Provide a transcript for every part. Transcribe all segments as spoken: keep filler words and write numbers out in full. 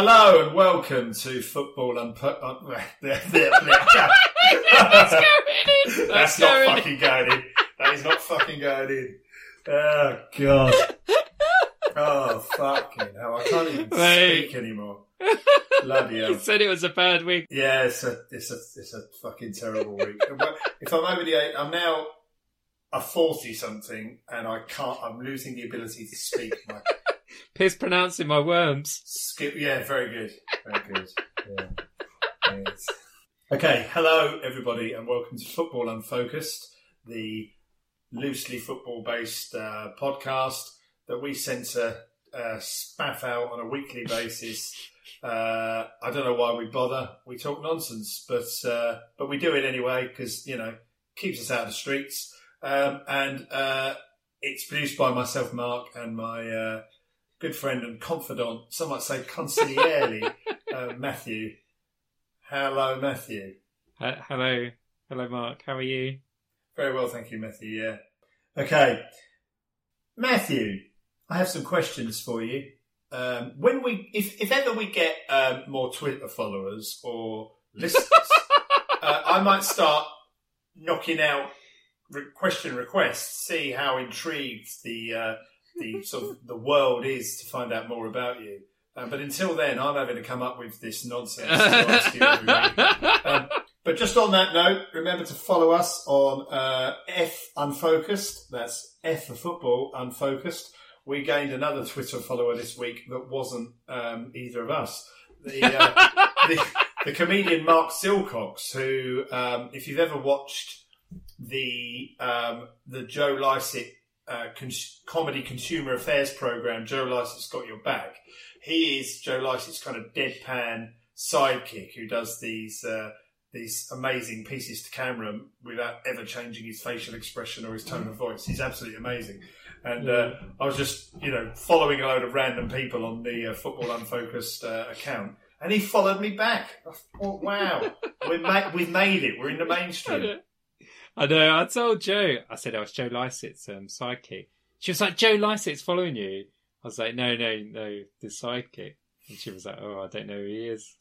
Hello and welcome to Football Unpo- Un- there, there, there. That's, going That's not going fucking in. going in. That is not fucking going in. Oh, God. Oh, fucking hell. I can't even Wait. speak anymore. Bloody hell. You said it was a bad week. Yeah, it's a, it's a, it's a fucking terrible week. If I'm over the eight, I'm now a forty-something and I can't, I'm losing the ability to speak my... Piss pronouncing my worms. Skip, yeah, very good. Very good. Yeah. Yes. Okay, hello everybody and welcome to Football Unfocused, the loosely football-based uh, podcast that we censor uh, spaff out on a weekly basis. uh, I don't know why we bother. We talk nonsense, but uh, but we do it anyway because, you know, keeps us out of the streets. Um, and uh, it's produced by myself, Mark, and my... Uh, good friend and confidant, some might say consigliere, uh, Matthew. Hello, Matthew. Uh, hello. Hello, Mark. How are you? Very well, thank you, Matthew, yeah. Okay. Matthew, I have some questions for you. Um, when we, if, if ever we get um, more Twitter followers or listeners, uh, I might start knocking out re- question requests, see how intrigued the... Uh, the sort of the world is to find out more about you. Uh, but until then, I'm having to come up with this nonsense to ask you every week. Um, but just on that note, remember to follow us on uh, F Unfocused. That's F for football, Unfocused. We gained another Twitter follower this week that wasn't um, either of us. The, uh, the, the comedian Mark Silcox, who, um, if you've ever watched the um, the Joe Lycett Uh, con- comedy consumer affairs program, Joe Lycett's Got Your Back. He is Joe Lycett's kind of deadpan sidekick who does these uh, these amazing pieces to camera without ever changing his facial expression or his tone of voice. He's absolutely amazing. And uh, I was just, you know, following a load of random people on the uh, Football Unfocused uh, account, and he followed me back. I thought, wow, we've ma- we've made it. We're in the mainstream. I know, I told Joe, I said I was Joe Lycett's um, sidekick. She was like, Joe Lycett's following you. I was like, no, no, no, the sidekick. And she was like, oh, I don't know who he is.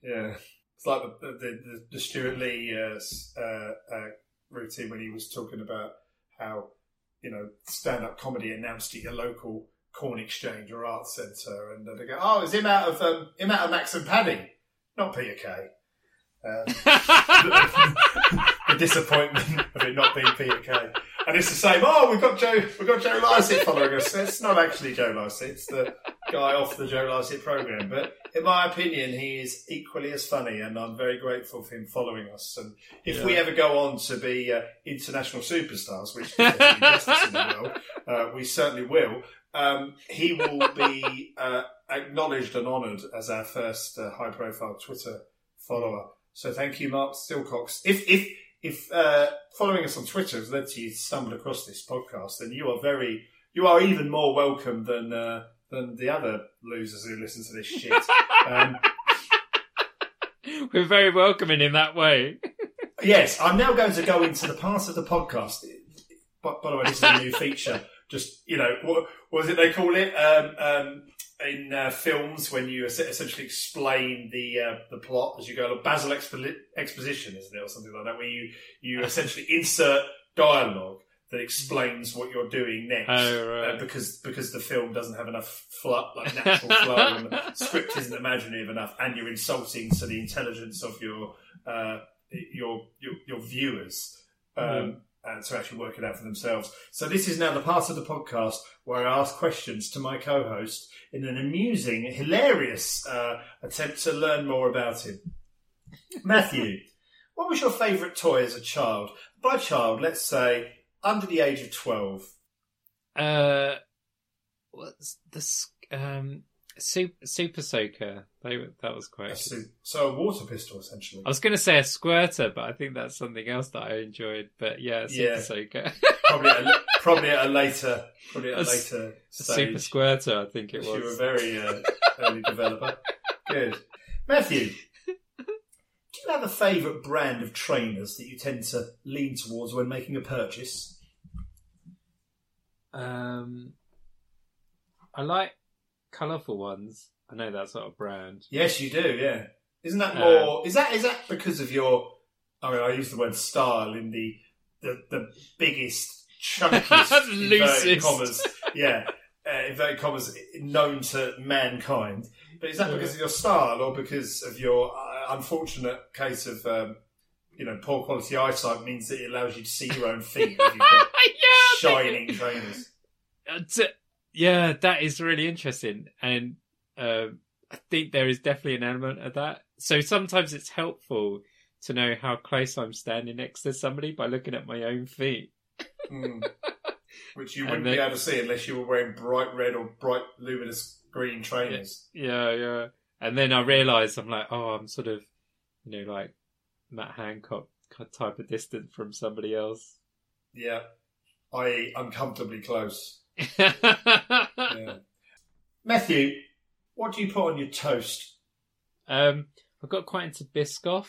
Yeah, it's like the the, the Stuart Lee uh, uh, uh, routine when he was talking about how, you know, stand-up comedy announced at your local corn exchange or art centre. And they go, oh, it's him out of, um, him out of Max and Paddy, not Peter Kay. Um, the disappointment of it not being Peter Kay, and it's the same. Oh, we've got Joe, we've got Joe Lycett following us. It's not actually Joe Lycett; it's the guy off the Joe Lycett program. But in my opinion, he is equally as funny, and I'm very grateful for him following us. And if yeah. we ever go on to be uh, international superstars, which is justice in the world, uh, we certainly will. Um, he will be uh, acknowledged and honoured as our first uh, high-profile Twitter follower. So thank you, Mark Silcox. If if if uh, following us on Twitter has led to you stumble across this podcast, then you are very you are even more welcome than uh, than the other losers who listen to this shit. Um, We're very welcoming in that way. Yes, I'm now going to go into the part of the podcast. By, by the way, this is a new feature. Just, you know, what was it they call it? Um, um, In uh, films, when you essentially explain the uh, the plot as you go, like Basil expo- exposition, isn't it, or something like that, where you, you essentially insert dialogue that explains what you're doing next, oh, right. uh, because because the film doesn't have enough flow, like natural flow, and the script isn't imaginative enough, and you're insulting to the intelligence of your uh, your, your your viewers. Um, mm. And to actually work it out for themselves. So this is now the part of the podcast where I ask questions to my co-host in an amusing, hilarious uh, attempt to learn more about him. Matthew, what was your favourite toy as a child? By child, let's say under the age of twelve. Uh, what's this? Um, super, super Soaker. They, that was quite. A su- so a water pistol, essentially. I was going to say a squirter, but I think that's something else that I enjoyed. But yeah, super yeah. Soaker. probably, a, probably at a later, probably at a, a later stage. Super squirter, I think it was. You were a very uh, early developer. Good, Matthew. Do you have a favourite brand of trainers that you tend to lean towards when making a purchase? Um, I like colourful ones. I know that's not a brand. Yes, you do, yeah. Isn't that more... Um, is that is that because of your... I mean, I use the word style in the the, the biggest, chunkiest, inverted commas, yeah, uh, inverted commas known to mankind. But is that yeah. because of your style or because of your uh, unfortunate case of... Um, you know, poor quality eyesight means that it allows you to see your own feet if you've got yeah, shining trainers. Yeah, that is really interesting. And uh, I think there is definitely an element of that. So sometimes it's helpful to know how close I'm standing next to somebody by looking at my own feet. Mm. Which you wouldn't then, be able to see unless you were wearing bright red or bright luminous green trainers. Yeah, yeah. And then I realised, I'm like, oh, I'm sort of, you know, like, Matt Hancock type of distance from somebody else. Yeah, that is uncomfortably close. Yeah. Matthew, what do you put on your toast? Um, I got quite into Biscoff,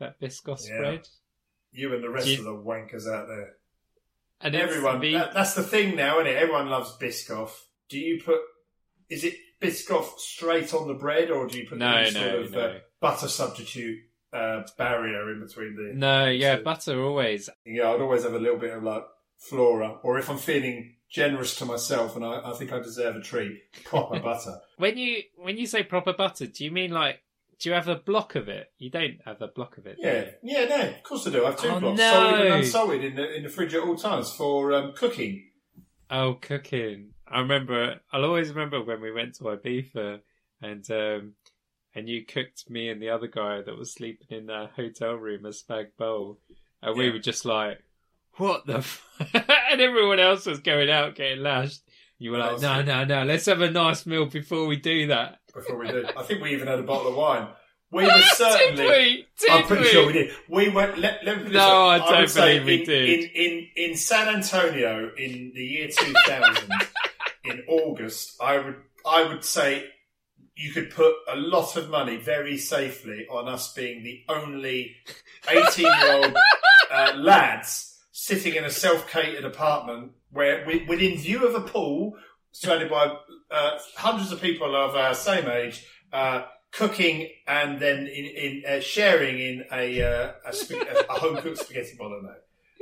that Biscoff yeah. spread. You and the rest you... of the wankers out there. And everyone, be... that, that's the thing now, isn't it? Everyone loves Biscoff. Do you put? Is it Biscoff straight on the bread, or do you put no, any no, sort of no. uh, butter substitute? Uh, barrier in between the no yeah two. Butter always yeah I'd always have a little bit of like flora, or if I'm feeling generous to myself and I, I think I deserve a treat, proper butter. When you when you say proper butter, do you mean like do you have a block of it? You don't have a block of it, yeah do you? Yeah no of course I do. I have two oh, blocks no. solid and unsolid in the, in the fridge at all times for um, cooking oh cooking I remember I'll always remember when we went to Ibiza and um and you cooked me and the other guy that was sleeping in the hotel room a spag bowl. And yeah. we were just like, what the f-? And everyone else was going out getting lashed. You were like, no, no, no, let's have a nice meal before we do that. Before we do. I think we even had a bottle of wine. We were certainly... Did we? Did I'm pretty we? sure we did. We went... Let, let me put this no, up. I don't I believe in, we did. In, in, in San Antonio in the year two thousand, in August, I would I would say... You could put a lot of money very safely on us being the only eighteen-year-old uh, lads sitting in a self-catered apartment where, we, within view of a pool, surrounded by uh, hundreds of people of our same age, uh, cooking and then in, in uh, sharing in a, uh, a, sp- a home-cooked spaghetti bolognese.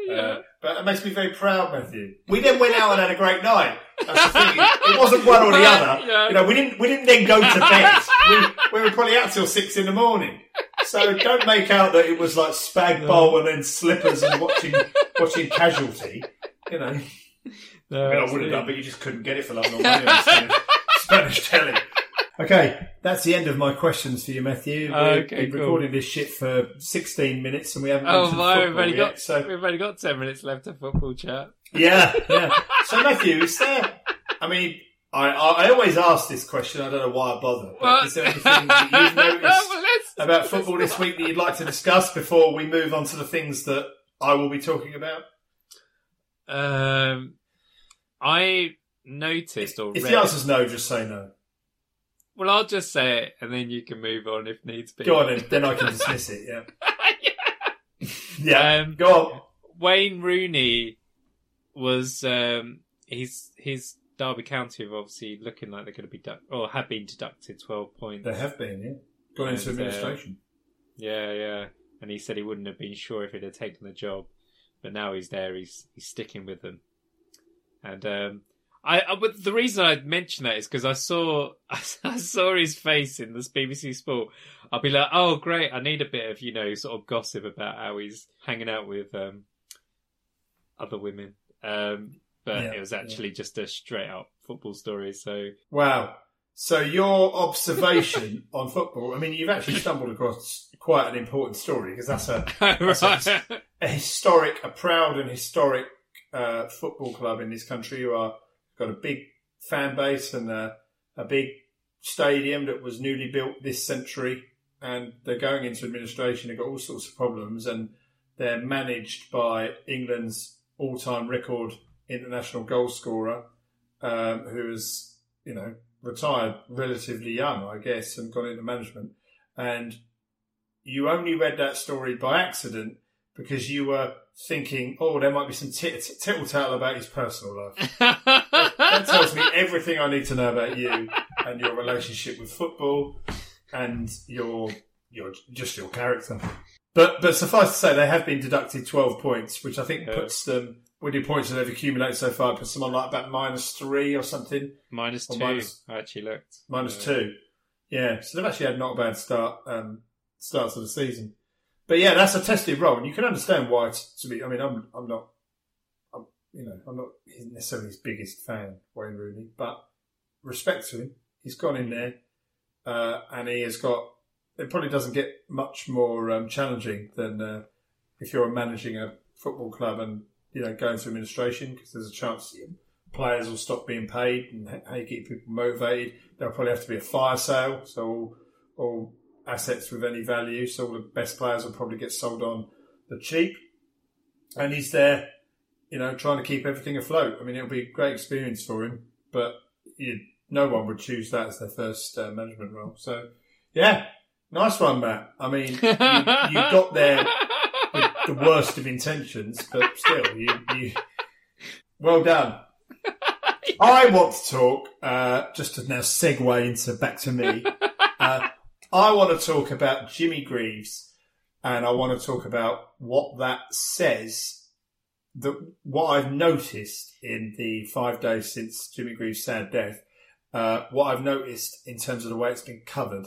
Yeah. Uh, but it makes me very proud, Matthew. We then went out and had a great night. That's the thing. It wasn't one or the other. Yeah. You know, we didn't. We didn't then go to bed. we, we were probably out till six in the morning. So don't make out that it was like spag bowl no. and then slippers and watching watching Casualty. You know, no, I, mean, I would have done, but you just couldn't get it for love nor money on Spanish telly. Okay, that's the end of my questions for you, Matthew. We've oh, okay, been cool. recording this shit for sixteen minutes and we haven't oh, been to my, football we've only yet. Got, so... We've only got ten minutes left of football chat. Yeah, yeah. So, Matthew, is there... I mean, I, I always ask this question. I don't know why I bother. But what? Is there anything that you've noticed well, about football this week that you'd like to discuss before we move on to the things that I will be talking about? Um, I noticed or If read... the answer's no, just say no. Well, I'll just say it, and then you can move on if needs be. Go on, then, then I can dismiss it, yeah. yeah. yeah, um, go on. Wayne Rooney was, um, he's, he's Derby County are obviously looking like they're going to be, du- or have been deducted twelve points. They have been, yeah. Gone into administration. Uh, yeah, yeah. And he said he wouldn't have been sure if he'd have taken the job, but now he's there, he's, he's sticking with them. And, um, I, I, but the reason I mentioned that is because I saw I, I saw his face in this B B C Sport. I'll be like, oh great, I need a bit of you know sort of gossip about how he's hanging out with um, other women. Um, but yeah, it was actually yeah. just a straight up football story. So wow. So your observation on football. I mean, you've actually stumbled across quite an important story because that's a that's right. a, a historic, a proud and historic uh, football club in this country. You are. Got a big fan base and a, a big stadium that was newly built this century, and they're going into administration. They've got all sorts of problems, and they're managed by England's all-time record international goal scorer, um, who is, you know, retired relatively young, I guess, and gone into management. And you only read that story by accident because you were thinking, oh, there might be some t- t- tittle-tattle about his personal life. That tells me everything I need to know about you and your relationship with football and your your just your character. But but suffice to say, they have been deducted twelve points, which I think yeah. puts them. What do points that they've accumulated so far? Puts them on like about minus three or something. Minus or two. Minus, I actually looked. Minus yeah. two. Yeah, so they've actually had not a bad start um, starts of the season. But yeah, that's a tested role, and you can understand why. To be, I mean, I'm I'm not, I'm, you know, I'm not necessarily his biggest fan, Wayne Rooney, but respect to him, he's gone in there, uh, and he has got. It probably doesn't get much more um, challenging than uh, if you're managing a football club and you know going to administration, because there's a chance players will stop being paid, and how you keep people motivated. There'll probably have to be a fire sale, so all, all assets with any value, so all the best players will probably get sold on the cheap. And he's there, you know, trying to keep everything afloat. I mean, it'll be a great experience for him, but you, no one would choose that as their first uh, management role. So, yeah. Nice one, Matt. I mean, you, you got there with the worst of intentions, but still, you, you well done. I want to talk, uh, just to now segue into back to me, uh, I want to talk about Jimmy Greaves, and I want to talk about what that says, that what I've noticed in the five days since Jimmy Greaves' sad death, uh, what I've noticed in terms of the way it's been covered.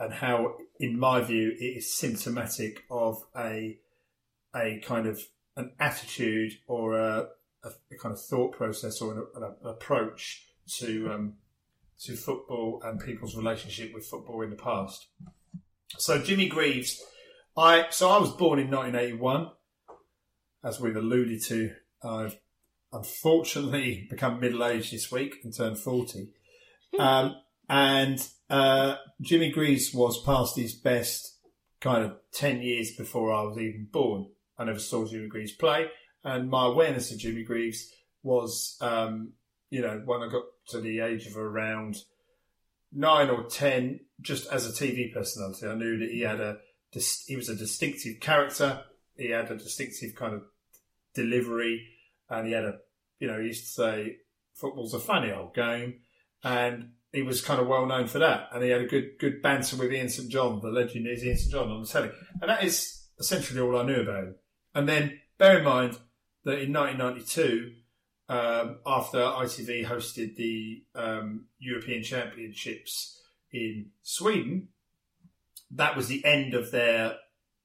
And how, in my view, it is symptomatic of a a kind of an attitude or a, a, a kind of thought process or an, an approach to um, to football and people's relationship with football in the past. So Jimmy Greaves, I so I was born in nineteen eighty-one, as we've alluded to. I've unfortunately become middle-aged this week and turned forty, um, and. Uh, Jimmy Greaves was past his best kind of ten years before I was even born. I never saw Jimmy Greaves play, and my awareness of Jimmy Greaves was, um, you know, when I got to the age of around nine or ten, just as a T V personality. I knew that he had a, he was a distinctive character, he had a distinctive kind of delivery, and he had a, you know, he used to say, football's a funny old game, and he was kind of well known for that, and he had a good good banter with Ian Saint John, the legend is Ian Saint John on the telly, and that is essentially all I knew about him. And then bear in mind that in nineteen ninety-two, um, after I T V hosted the um, European Championships in Sweden, that was the end of their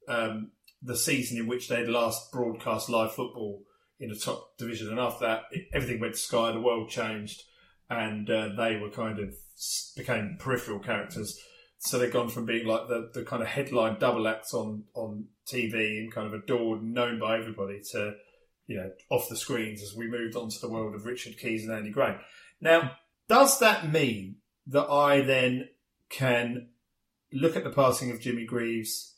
um, the season in which they'd last broadcast live football in the top division, and after that, it, everything went to Sky. The world changed. And uh, they were kind of became peripheral characters. So they've gone from being like the, the kind of headline double acts on, on T V and kind of adored and known by everybody to, you know, off the screens as we moved on to the world of Richard Keys and Andy Gray. Now, does that mean that I then can look at the passing of Jimmy Greaves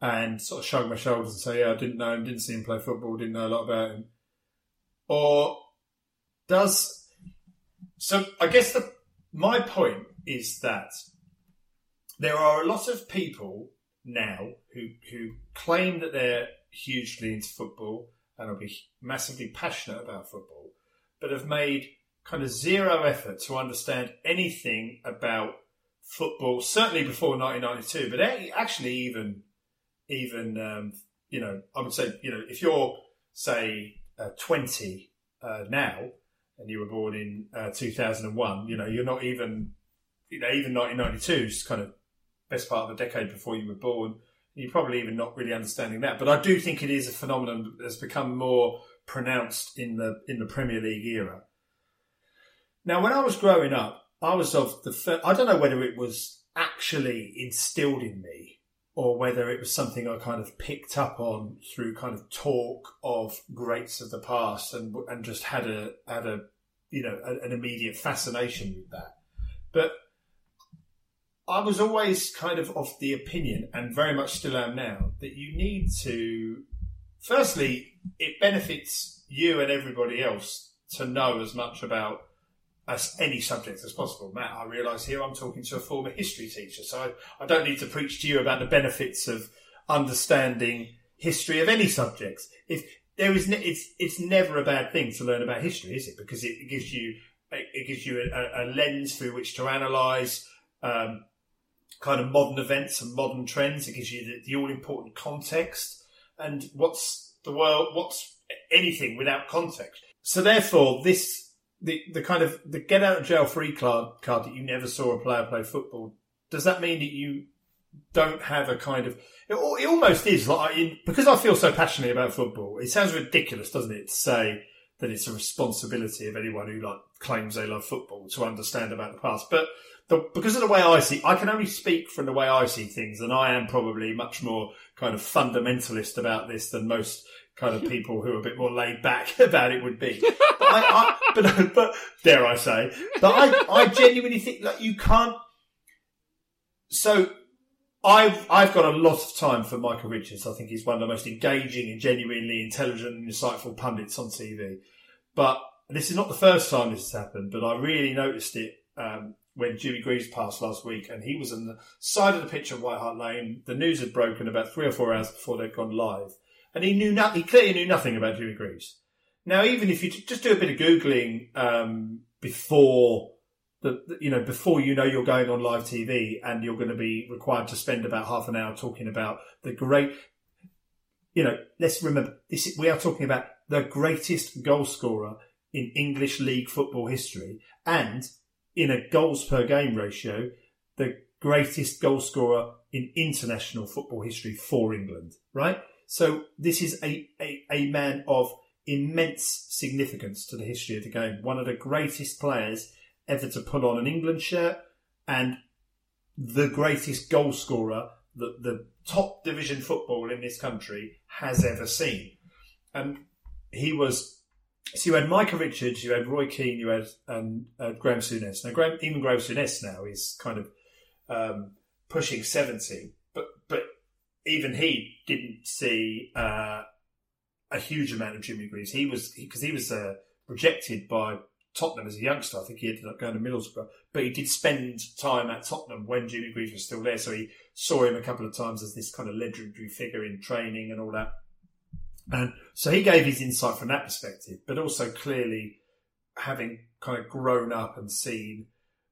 and sort of shrug my shoulders and say, yeah, I didn't know him, didn't see him play football, didn't know a lot about him? Or does... So I guess the, my point is that there are a lot of people now who who claim that they're hugely into football and will be massively passionate about football, but have made kind of zero effort to understand anything about football, certainly before nineteen ninety-two, but actually even, even um, you know, I would say, you know, if you're, say, uh, twenty uh, now, and you were born in uh, two thousand one, you know, you're not even, you know, even nineteen ninety-two is kind of best part of a decade before you were born. You're probably even not really understanding that. But I do think it is a phenomenon that's become more pronounced in the in the Premier League era. Now, when I was growing up, I was of the... Fir- I don't know whether it was actually instilled in me or whether it was something I kind of picked up on through kind of talk of greats of the past and and just had a had a you know a, an immediate fascination with that. But I was always kind of of the opinion, and very much still am now, that you need to, firstly, it benefits you and everybody else to know as much about as any subject as possible. Matt, I realise here I'm talking to a former history teacher, so I, I don't need to preach to you about the benefits of understanding history of any subjects. If there is, ne- it's it's never a bad thing to learn about history, is it? Because it gives you it, it gives you a, a lens through which to analyse um, kind of modern events and modern trends. It gives you the, the all-important context. And what's the world, what's anything without context? So therefore, this the, the kind of the get out of jail free card card that you never saw a player play football. Does that mean that you don't have a kind of it, it almost is like in, because I feel so passionately about football. It sounds ridiculous, doesn't it, to say that it's a responsibility of anyone who like claims they love football to understand about the past. But the, because of the way I see, I can only speak from the way I see things, and I am probably much more kind of fundamentalist about this than most kind of people who are a bit more laid back about it would be. But, I, I, but, but dare I say, but I, I genuinely think that like, you can't. So I've I've got a lot of time for Michael Richards. I think he's one of the most engaging and genuinely intelligent and insightful pundits on T V. But this is not the first time this has happened, but I really noticed it um, when Jimmy Greaves passed last week, and he was on the side of the pitch at White Hart Lane. The news had broken about three or four hours before they'd gone live. And he knew no- he clearly knew nothing about Jimmy Greaves. Now, even if you just do a bit of Googling um, before... The, you know, before you know you're going on live T V and you're going to be required to spend about half an hour talking about the great, you know, let's remember, this we are talking about the greatest goal scorer in English league football history and in a goals per game ratio, the greatest goal scorer in international football history for England, right? So this is a, a, a man of immense significance to the history of the game. One of the greatest players ever to put on an England shirt, and the greatest goal scorer that the top division football in this country has ever seen. And he was, so you had Michael Richards, you had Roy Keane, you had um, uh, Graeme Souness. Now, Graham, even Graeme Souness now is kind of um, pushing seventy, but but even he didn't see uh, a huge amount of Jimmy Greaves. He was, because he, he was uh, rejected by Tottenham as a youngster. I think he ended up going to Middlesbrough, but he did spend time at Tottenham when Jimmy Greaves was still there, so he saw him a couple of times as this kind of legendary figure in training and all that. And so he gave his insight from that perspective, but also clearly having kind of grown up and seen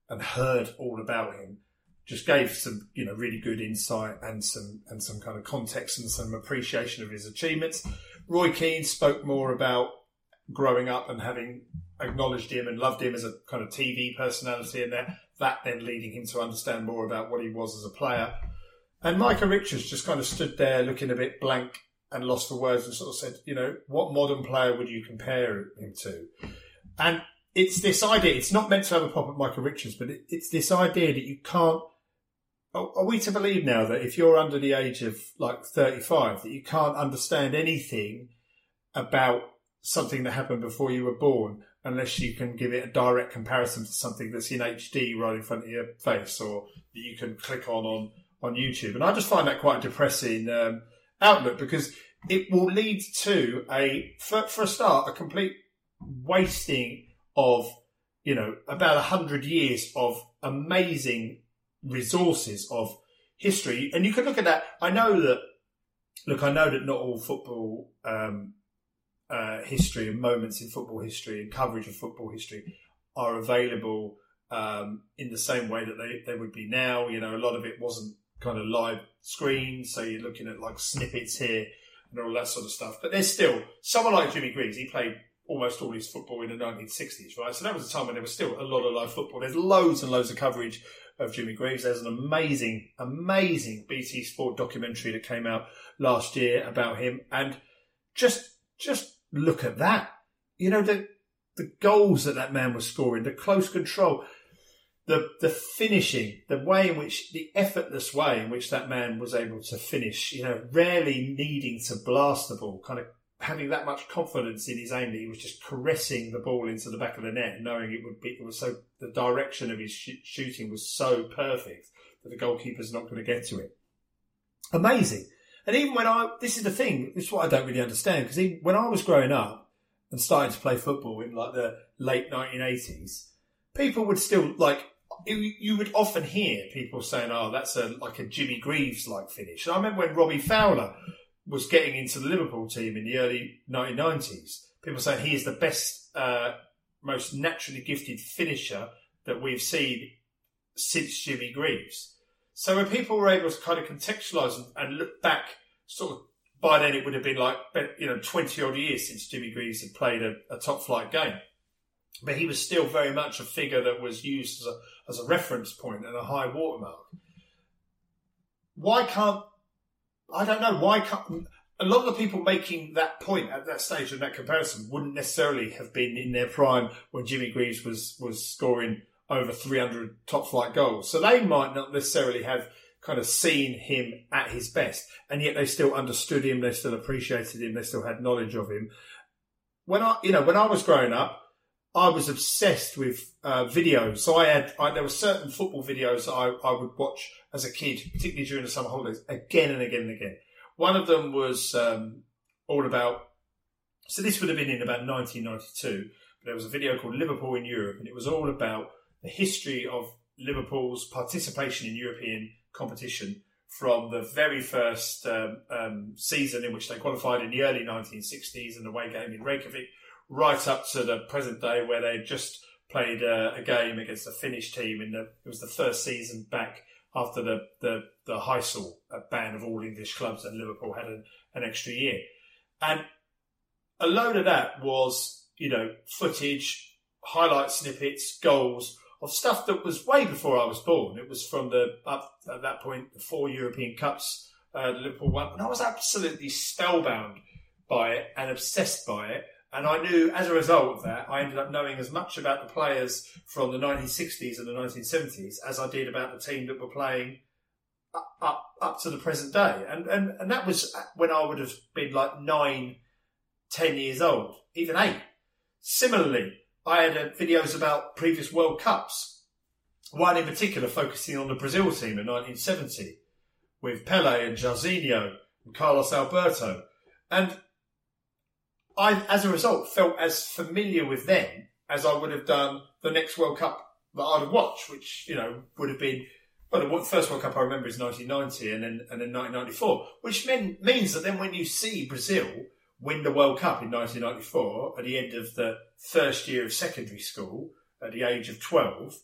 and heard all about him, just gave some, you know, really good insight and some and some kind of context and some appreciation of his achievements. Roy Keane spoke more about growing up and having acknowledged him and loved him as a kind of T V personality, and that, that then leading him to understand more about what he was as a player. And Michael Richards just kind of stood there looking a bit blank and lost for words and sort of said, you know, what modern player would you compare him to? And it's this idea, it's not meant to have a pop at Michael Richards, but it, it's this idea that you can't, are, are we to believe now that if you're under the age of like thirty-five, that you can't understand anything about something that happened before you were born, unless you can give it a direct comparison to something that's in H D right in front of your face, or that you can click on on, on YouTube. And I just find that quite a depressing um, outlook, because it will lead to, a for, for a start, a complete wasting of, you know, about one hundred years of amazing resources of history. And you can look at that. I know that, look, I know that not all football... Um, Uh, history and moments in football history and coverage of football history are available um, in the same way that they, they would be now. You know, a lot of it wasn't kind of live screen, so you're looking at like snippets here and all that sort of stuff. But there's still someone like Jimmy Greaves. He played almost all his football in the nineteen sixties, right? So that was a time when there was still a lot of live football. There's loads and loads of coverage of Jimmy Greaves. There's an amazing, amazing B T Sport documentary that came out last year about him, and just just look at that. You know, the the goals that that man was scoring, the close control, the the finishing, the way in which, the effortless way in which that man was able to finish, you know, rarely needing to blast the ball, kind of having that much confidence in his aim that he was just caressing the ball into the back of the net, knowing it would be, it was so, the direction of his sh- shooting was so perfect that the goalkeeper's not going to get to it. Amazing. And even when I, this is the thing, this is what I don't really understand, because even when I was growing up and starting to play football in like the late nineteen eighties, people would still, like, you would often hear people saying, oh, that's a like a Jimmy Greaves-like finish. And I remember when Robbie Fowler was getting into the Liverpool team in the early nineteen nineties, people saying he is the best uh, most naturally gifted finisher that we've seen since Jimmy Greaves. So when people were able to kind of contextualise and, and look back, sort of by then it would have been like, you know, twenty odd years since Jimmy Greaves had played a, a top flight game. But he was still very much a figure that was used as a, as a reference point and a high watermark. Why can't, I don't know, why can't, a lot of the people making that point at that stage and that comparison wouldn't necessarily have been in their prime when Jimmy Greaves was, was scoring over three hundred top flight goals. So they might not necessarily have kind of seen him at his best, and yet they still understood him, they still appreciated him, they still had knowledge of him. When I, you know, when I was growing up, I was obsessed with uh, videos. So I had, I, there were certain football videos that I, I would watch as a kid, particularly during the summer holidays, again and again and again. One of them was um, all about, so this would have been in about nineteen ninety-two, but there was a video called Liverpool in Europe, and it was all about the history of Liverpool's participation in European competition from the very first um, um, season in which they qualified in the early nineteen sixties and the away game in Reykjavik, right up to the present day where they just played uh, a game against the Finnish team. In the, it was the first season back after the, the, the Heysel ban of all English clubs, and Liverpool had an, an extra year. And a load of that was, you know, footage, highlight snippets, goals, of stuff that was way before I was born. It was from the, up at that point, the four European Cups, uh, Liverpool won. And I was absolutely spellbound by it and obsessed by it. And I knew, as a result of that, I ended up knowing as much about the players from the nineteen sixties and the nineteen seventies as I did about the team that were playing up up, up to the present day. And, and and that was when I would have been like nine, ten years old, even eight. Similarly, I had videos about previous World Cups, one in particular focusing on the Brazil team in nineteen seventy with Pelé and Jairzinho and Carlos Alberto. And I, as a result, felt as familiar with them as I would have done the next World Cup that I'd have watched, which, you know, would have been, well, the first World Cup I remember is nineteen ninety and then, and then nineteen ninety-four, which mean, means that then when you see Brazil win the World Cup in nineteen ninety-four at the end of the first year of secondary school at the age of twelve,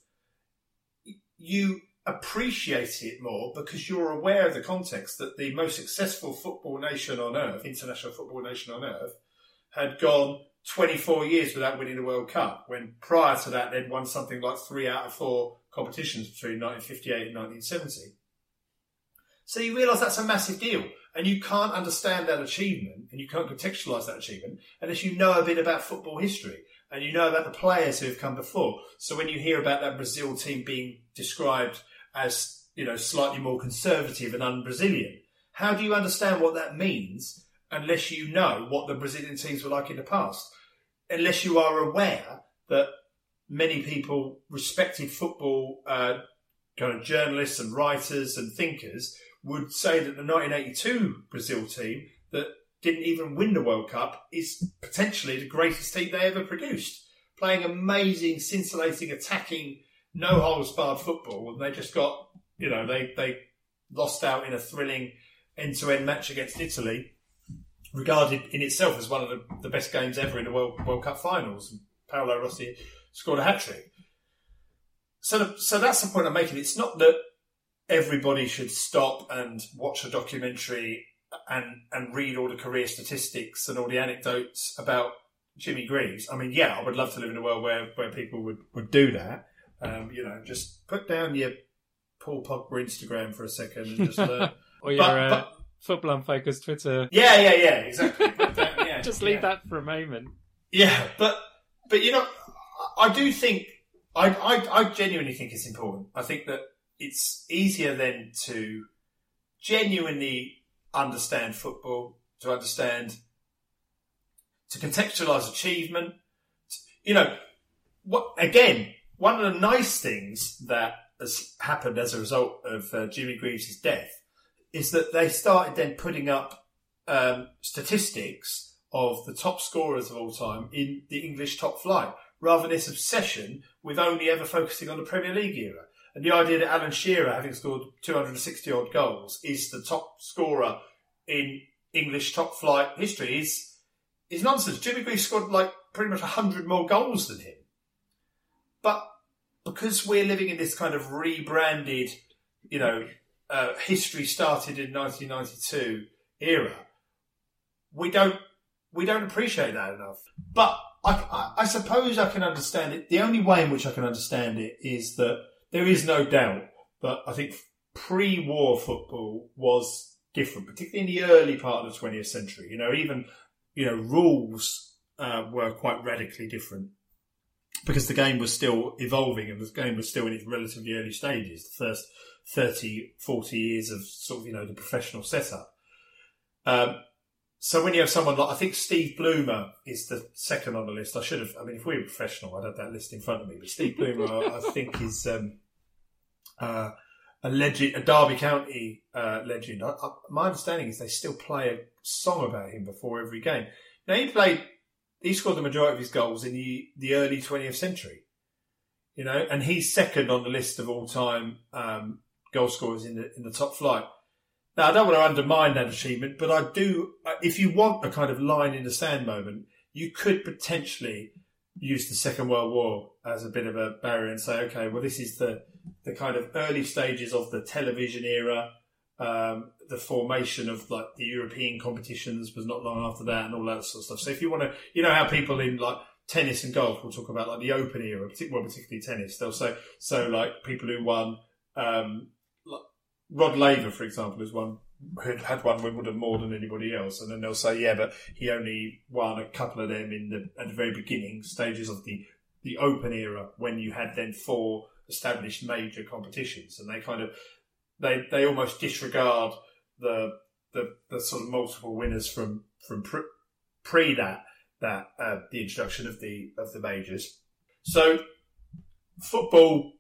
you appreciate it more because you're aware of the context that the most successful football nation on earth, international football nation on earth, had gone twenty-four years without winning the World Cup, when prior to that they'd won something like three out of four competitions between nineteen fifty-eight and nineteen seventy. So you realise that's a massive deal. And you can't understand that achievement and you can't contextualise that achievement unless you know a bit about football history and you know about the players who have come before. So when you hear about that Brazil team being described as, you know, slightly more conservative and un-Brazilian, how do you understand what that means unless you know what the Brazilian teams were like in the past? Unless you are aware that many people, respected football uh, kind of journalists and writers and thinkers, would say that the nineteen eighty-two Brazil team that didn't even win the World Cup is potentially the greatest team they ever produced, playing amazing, scintillating, attacking, no-holes-barred football. And they just got, you know, they, they lost out in a thrilling end-to-end match against Italy, regarded in itself as one of the, the best games ever in the World, World Cup finals. And Paolo Rossi scored a hat-trick. So, the, so that's the point I'm making. It's not that everybody should stop and watch a documentary and, and read all the career statistics and all the anecdotes about Jimmy Greaves. I mean, yeah, I would love to live in a world where, where people would, would do that. Um, you know, just put down your Paul Pogba Instagram for a second and just learn. Or your but, uh, but... Football Unfocused Twitter. Yeah, yeah, yeah, exactly. Put down, yeah, just leave yeah. that for a moment. Yeah, but, but you know, I do think, I, I, I genuinely think it's important. I think that it's easier then to genuinely understand football, to understand, to contextualise achievement. You know, what again, one of the nice things that has happened as a result of uh, Jimmy Greaves' death is that they started then putting up um, statistics of the top scorers of all time in the English top flight, rather than this obsession with only ever focusing on the Premier League era. And the idea that Alan Shearer, having scored two hundred sixty odd goals, is the top scorer in English top flight history is is nonsense. Jimmy Greaves scored like pretty much one hundred more goals than him. But because we're living in this kind of rebranded, you know, uh, history started in nineteen ninety-two era, we don't we don't appreciate that enough. But I, I, I suppose I can understand it. The only way in which I can understand it is that there is no doubt that I think pre-war football was different, particularly in the early part of the twentieth century. You know, even you know rules uh, were quite radically different, because the game was still evolving and the game was still in its relatively early stages, the first thirty, forty years of sort of, you know, the professional setup. Um, so when you have someone like, I think Steve Bloomer is the second on the list. I should have, I mean, if we were professional, I'd have that list in front of me. But Steve Bloomer, I think, is um, uh, a legend, a Derby County uh, legend. I, I, my understanding is they still play a song about him before every game. Now, he played... He scored the majority of his goals in the, the early twentieth century, you know, and he's second on the list of all-time um, goal scorers in the in the top flight. Now, I don't want to undermine that achievement, but I do. If you want a kind of line in the sand moment, you could potentially use the Second World War as a bit of a barrier and say, okay, well, this is the the kind of early stages of the television era. Um, the formation of like the European competitions was not long after that, and all that sort of stuff. So if you want to, you know how people in like tennis and golf will talk about like the Open era, well, particularly tennis. They'll say so like people who won, um, like Rod Laver, for example, who's won who had won Wimbledon more than anybody else, and then they'll say, yeah, but he only won a couple of them in the at the very beginning stages of the the Open era, when you had then four established major competitions, and they kind of. They they almost disregard the the, the sort of multiple winners from from pre, pre that that uh, the introduction of the of the majors. So football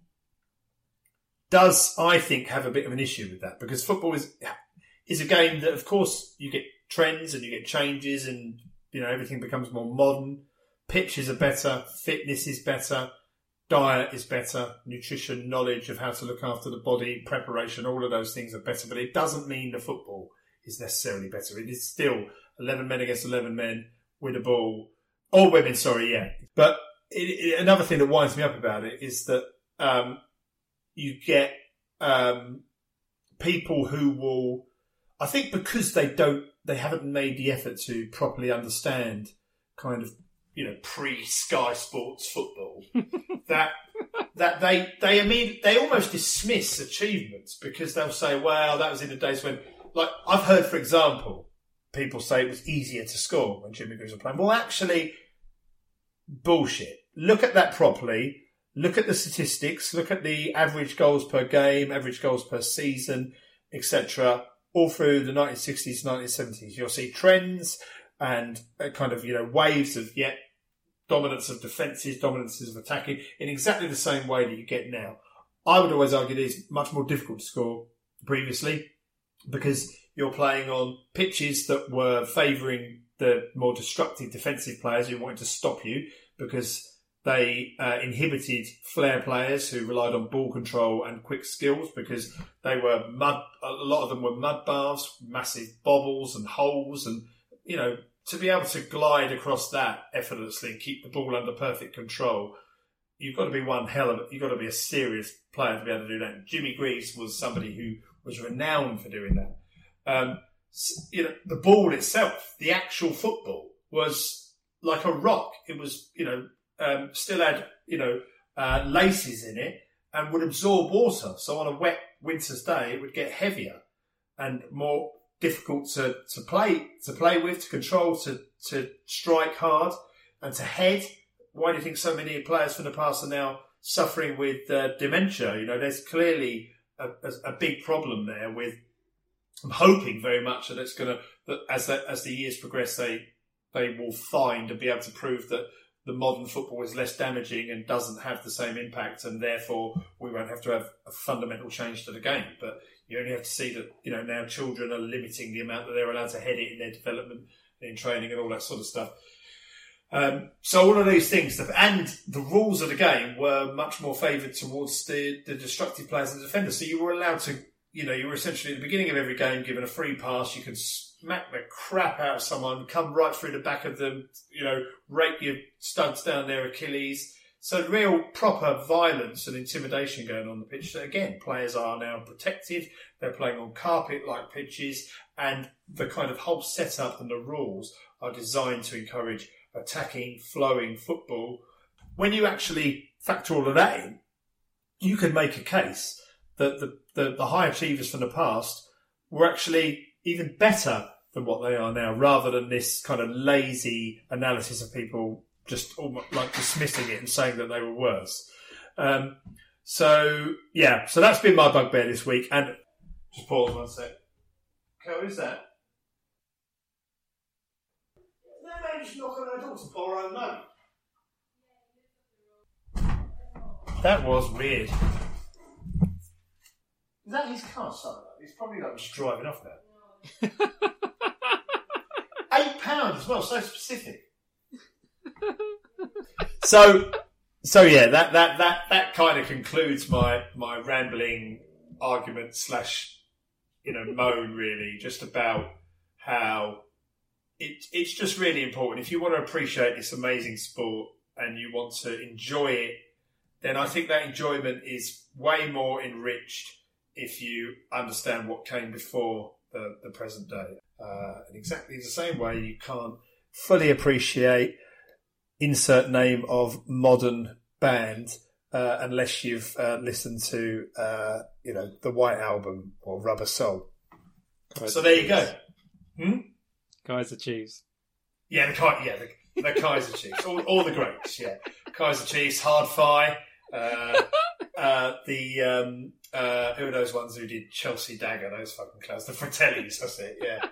does, I think, have a bit of an issue with that, because football is is a game that, of course, you get trends and you get changes, and you know everything becomes more modern. Pitches are better, fitness is better. Diet is better, nutrition, knowledge of how to look after the body, preparation, all of those things are better. But it doesn't mean the football is necessarily better. It is still eleven men against eleven men with a ball, or women, sorry, yeah. But it, it, another thing that winds me up about it is that um, you get um, people who will, I think because they don't, they haven't made the effort to properly understand kind of, you know, pre-Sky Sports football, that that they they I mean they almost dismiss achievements, because they'll say, well, that was in the days when, like, I've heard, for example, people say it was easier to score when Jimmy Greaves was playing. Well, actually, bullshit. Look at that properly. Look at the statistics. Look at the average goals per game, average goals per season, et cetera. All through the nineteen sixties, nineteen seventies, you'll see trends. And kind of, you know, waves of, yeah, dominance of defences, dominances of attacking, in exactly the same way that you get now. I would always argue it is much more difficult to score previously, because you're playing on pitches that were favouring the more destructive defensive players who wanted to stop you, because they uh, inhibited flair players who relied on ball control and quick skills, because they were mud. A lot of them were mud baths, massive bobbles and holes, and, you know, to be able to glide across that effortlessly and keep the ball under perfect control, you've got to be one hell of it. You've got to be a serious player to be able to do that. And Jimmy Greaves was somebody who was renowned for doing that. Um, you know, the ball itself, the actual football, was like a rock. It was, you know, um, still had, you know, uh, laces in it and would absorb water. So on a wet winter's day, it would get heavier and more difficult to, to play to play with, to control, to, to strike hard, and to head. Why do you think so many players from the past are now suffering with uh, dementia? You know, there's clearly a, a, a big problem there. With, I'm hoping very much that it's gonna that as that as the years progress, they they will find and be able to prove that the modern football is less damaging and doesn't have the same impact, and therefore we won't have to have a fundamental change to the game. But you only have to see that, you know, now children are limiting the amount that they're allowed to head it in their development, in training and all that sort of stuff. Um, so all of these things, and the rules of the game were much more favoured towards the, the destructive players and the defenders. So you were allowed to, you know, you were essentially at the beginning of every game given a free pass. You could smack the crap out of someone, come right through the back of them, you know, rake your studs down their Achilles, So real proper violence and intimidation going on the pitch. So again, players are now protected. They're playing on carpet-like pitches, and the kind of whole setup and the rules are designed to encourage attacking, flowing football. When you actually factor all of that in, you can make a case that the, the, the high achievers from the past were actually even better than what they are now, rather than this kind of lazy analysis of people just almost like dismissing it and saying that they were worse. Um, so, yeah, so that's been my bugbear this week. And just pause one sec. Who is that? No, no, just knock on our door to pour our own note. That was weird. Is that his car, son? He's probably like just driving off now. Eight pounds as well, so specific. so, so yeah, that, that, that, that kind of concludes my, my rambling argument slash, you know, moan really, just about how it, it's just really important. If you want to appreciate this amazing sport and you want to enjoy it, then I think that enjoyment is way more enriched if you understand what came before the, the present day. Uh, in exactly the same way, you can't fully appreciate insert name of modern band uh, unless you've uh, listened to uh, you know the White Album or Rubber Soul. Guys, so there you go. Hmm? Kaiser Chiefs. Yeah, the Kaiser. Yeah, the, the Kaiser Chiefs. All, all the greats. Yeah, Kaiser Chiefs, Hard Fi. Uh, uh, the um, uh, who are those ones who did Chelsea Dagger? Those fucking clowns. The Fratellis. That's it. Yeah.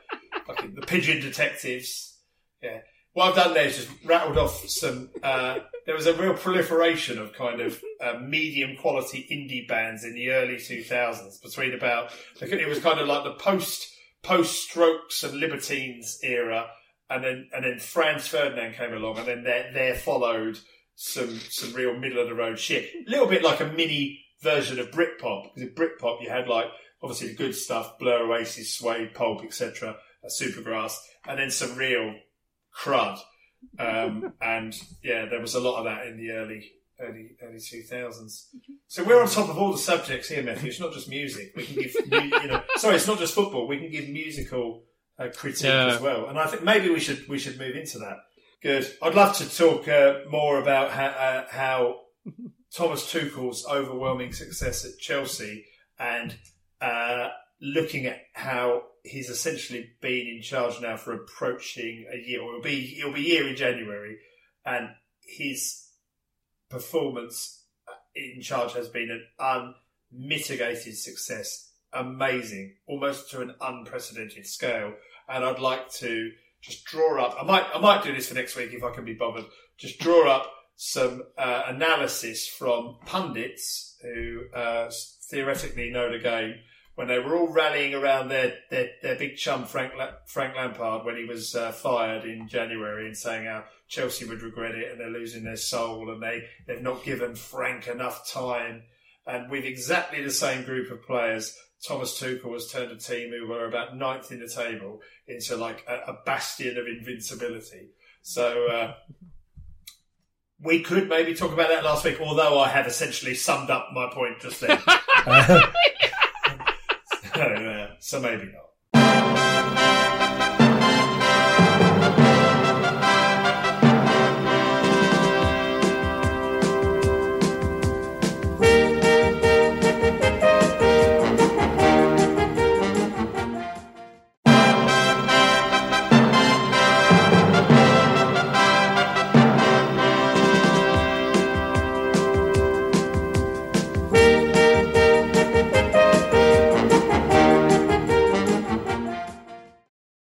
Fucking the Pigeon Detectives. Yeah. What I've done there is just rattled off some. Uh, there was a real proliferation of kind of uh, medium quality indie bands in the early two thousands. Between about it was kind of like the post post Strokes and Libertines era, and then and then Franz Ferdinand came along, and then there there followed some some real middle of the road shit. A little bit like a mini version of Britpop, because in Britpop you had like obviously the good stuff: Blur, Oasis, Suede, Pulp, et cetera, Supergrass, and then some real crud, um, and yeah, there was a lot of that in the early, early, early two thousands. So we're on top of all the subjects here, Matthew. It's not just music. We can give, you know, sorry, it's not just football. We can give musical uh, critique yeah. as well. And I think maybe we should we should move into that. Good. I'd love to talk uh, more about how, uh, how Thomas Tuchel's overwhelming success at Chelsea and uh, looking at how he's essentially been in charge now for approaching a year, or it'll be it'll be a year in January, and his performance in charge has been an unmitigated success, amazing, almost to an unprecedented scale. And I'd like to just draw up. I might I might do this for next week if I can be bothered. Just draw up some uh, analysis from pundits who uh, theoretically know the game, when they were all rallying around their, their, their big chum Frank La- Frank Lampard when he was uh, fired in January, and saying how Chelsea would regret it and they're losing their soul and they, they've not given Frank enough time. And with exactly the same group of players, Thomas Tuchel has turned a team who were about ninth in the table into like a, a bastion of invincibility. So uh, we could maybe talk about that last week, although I have essentially summed up my point just then. uh, No, no, no. So maybe not.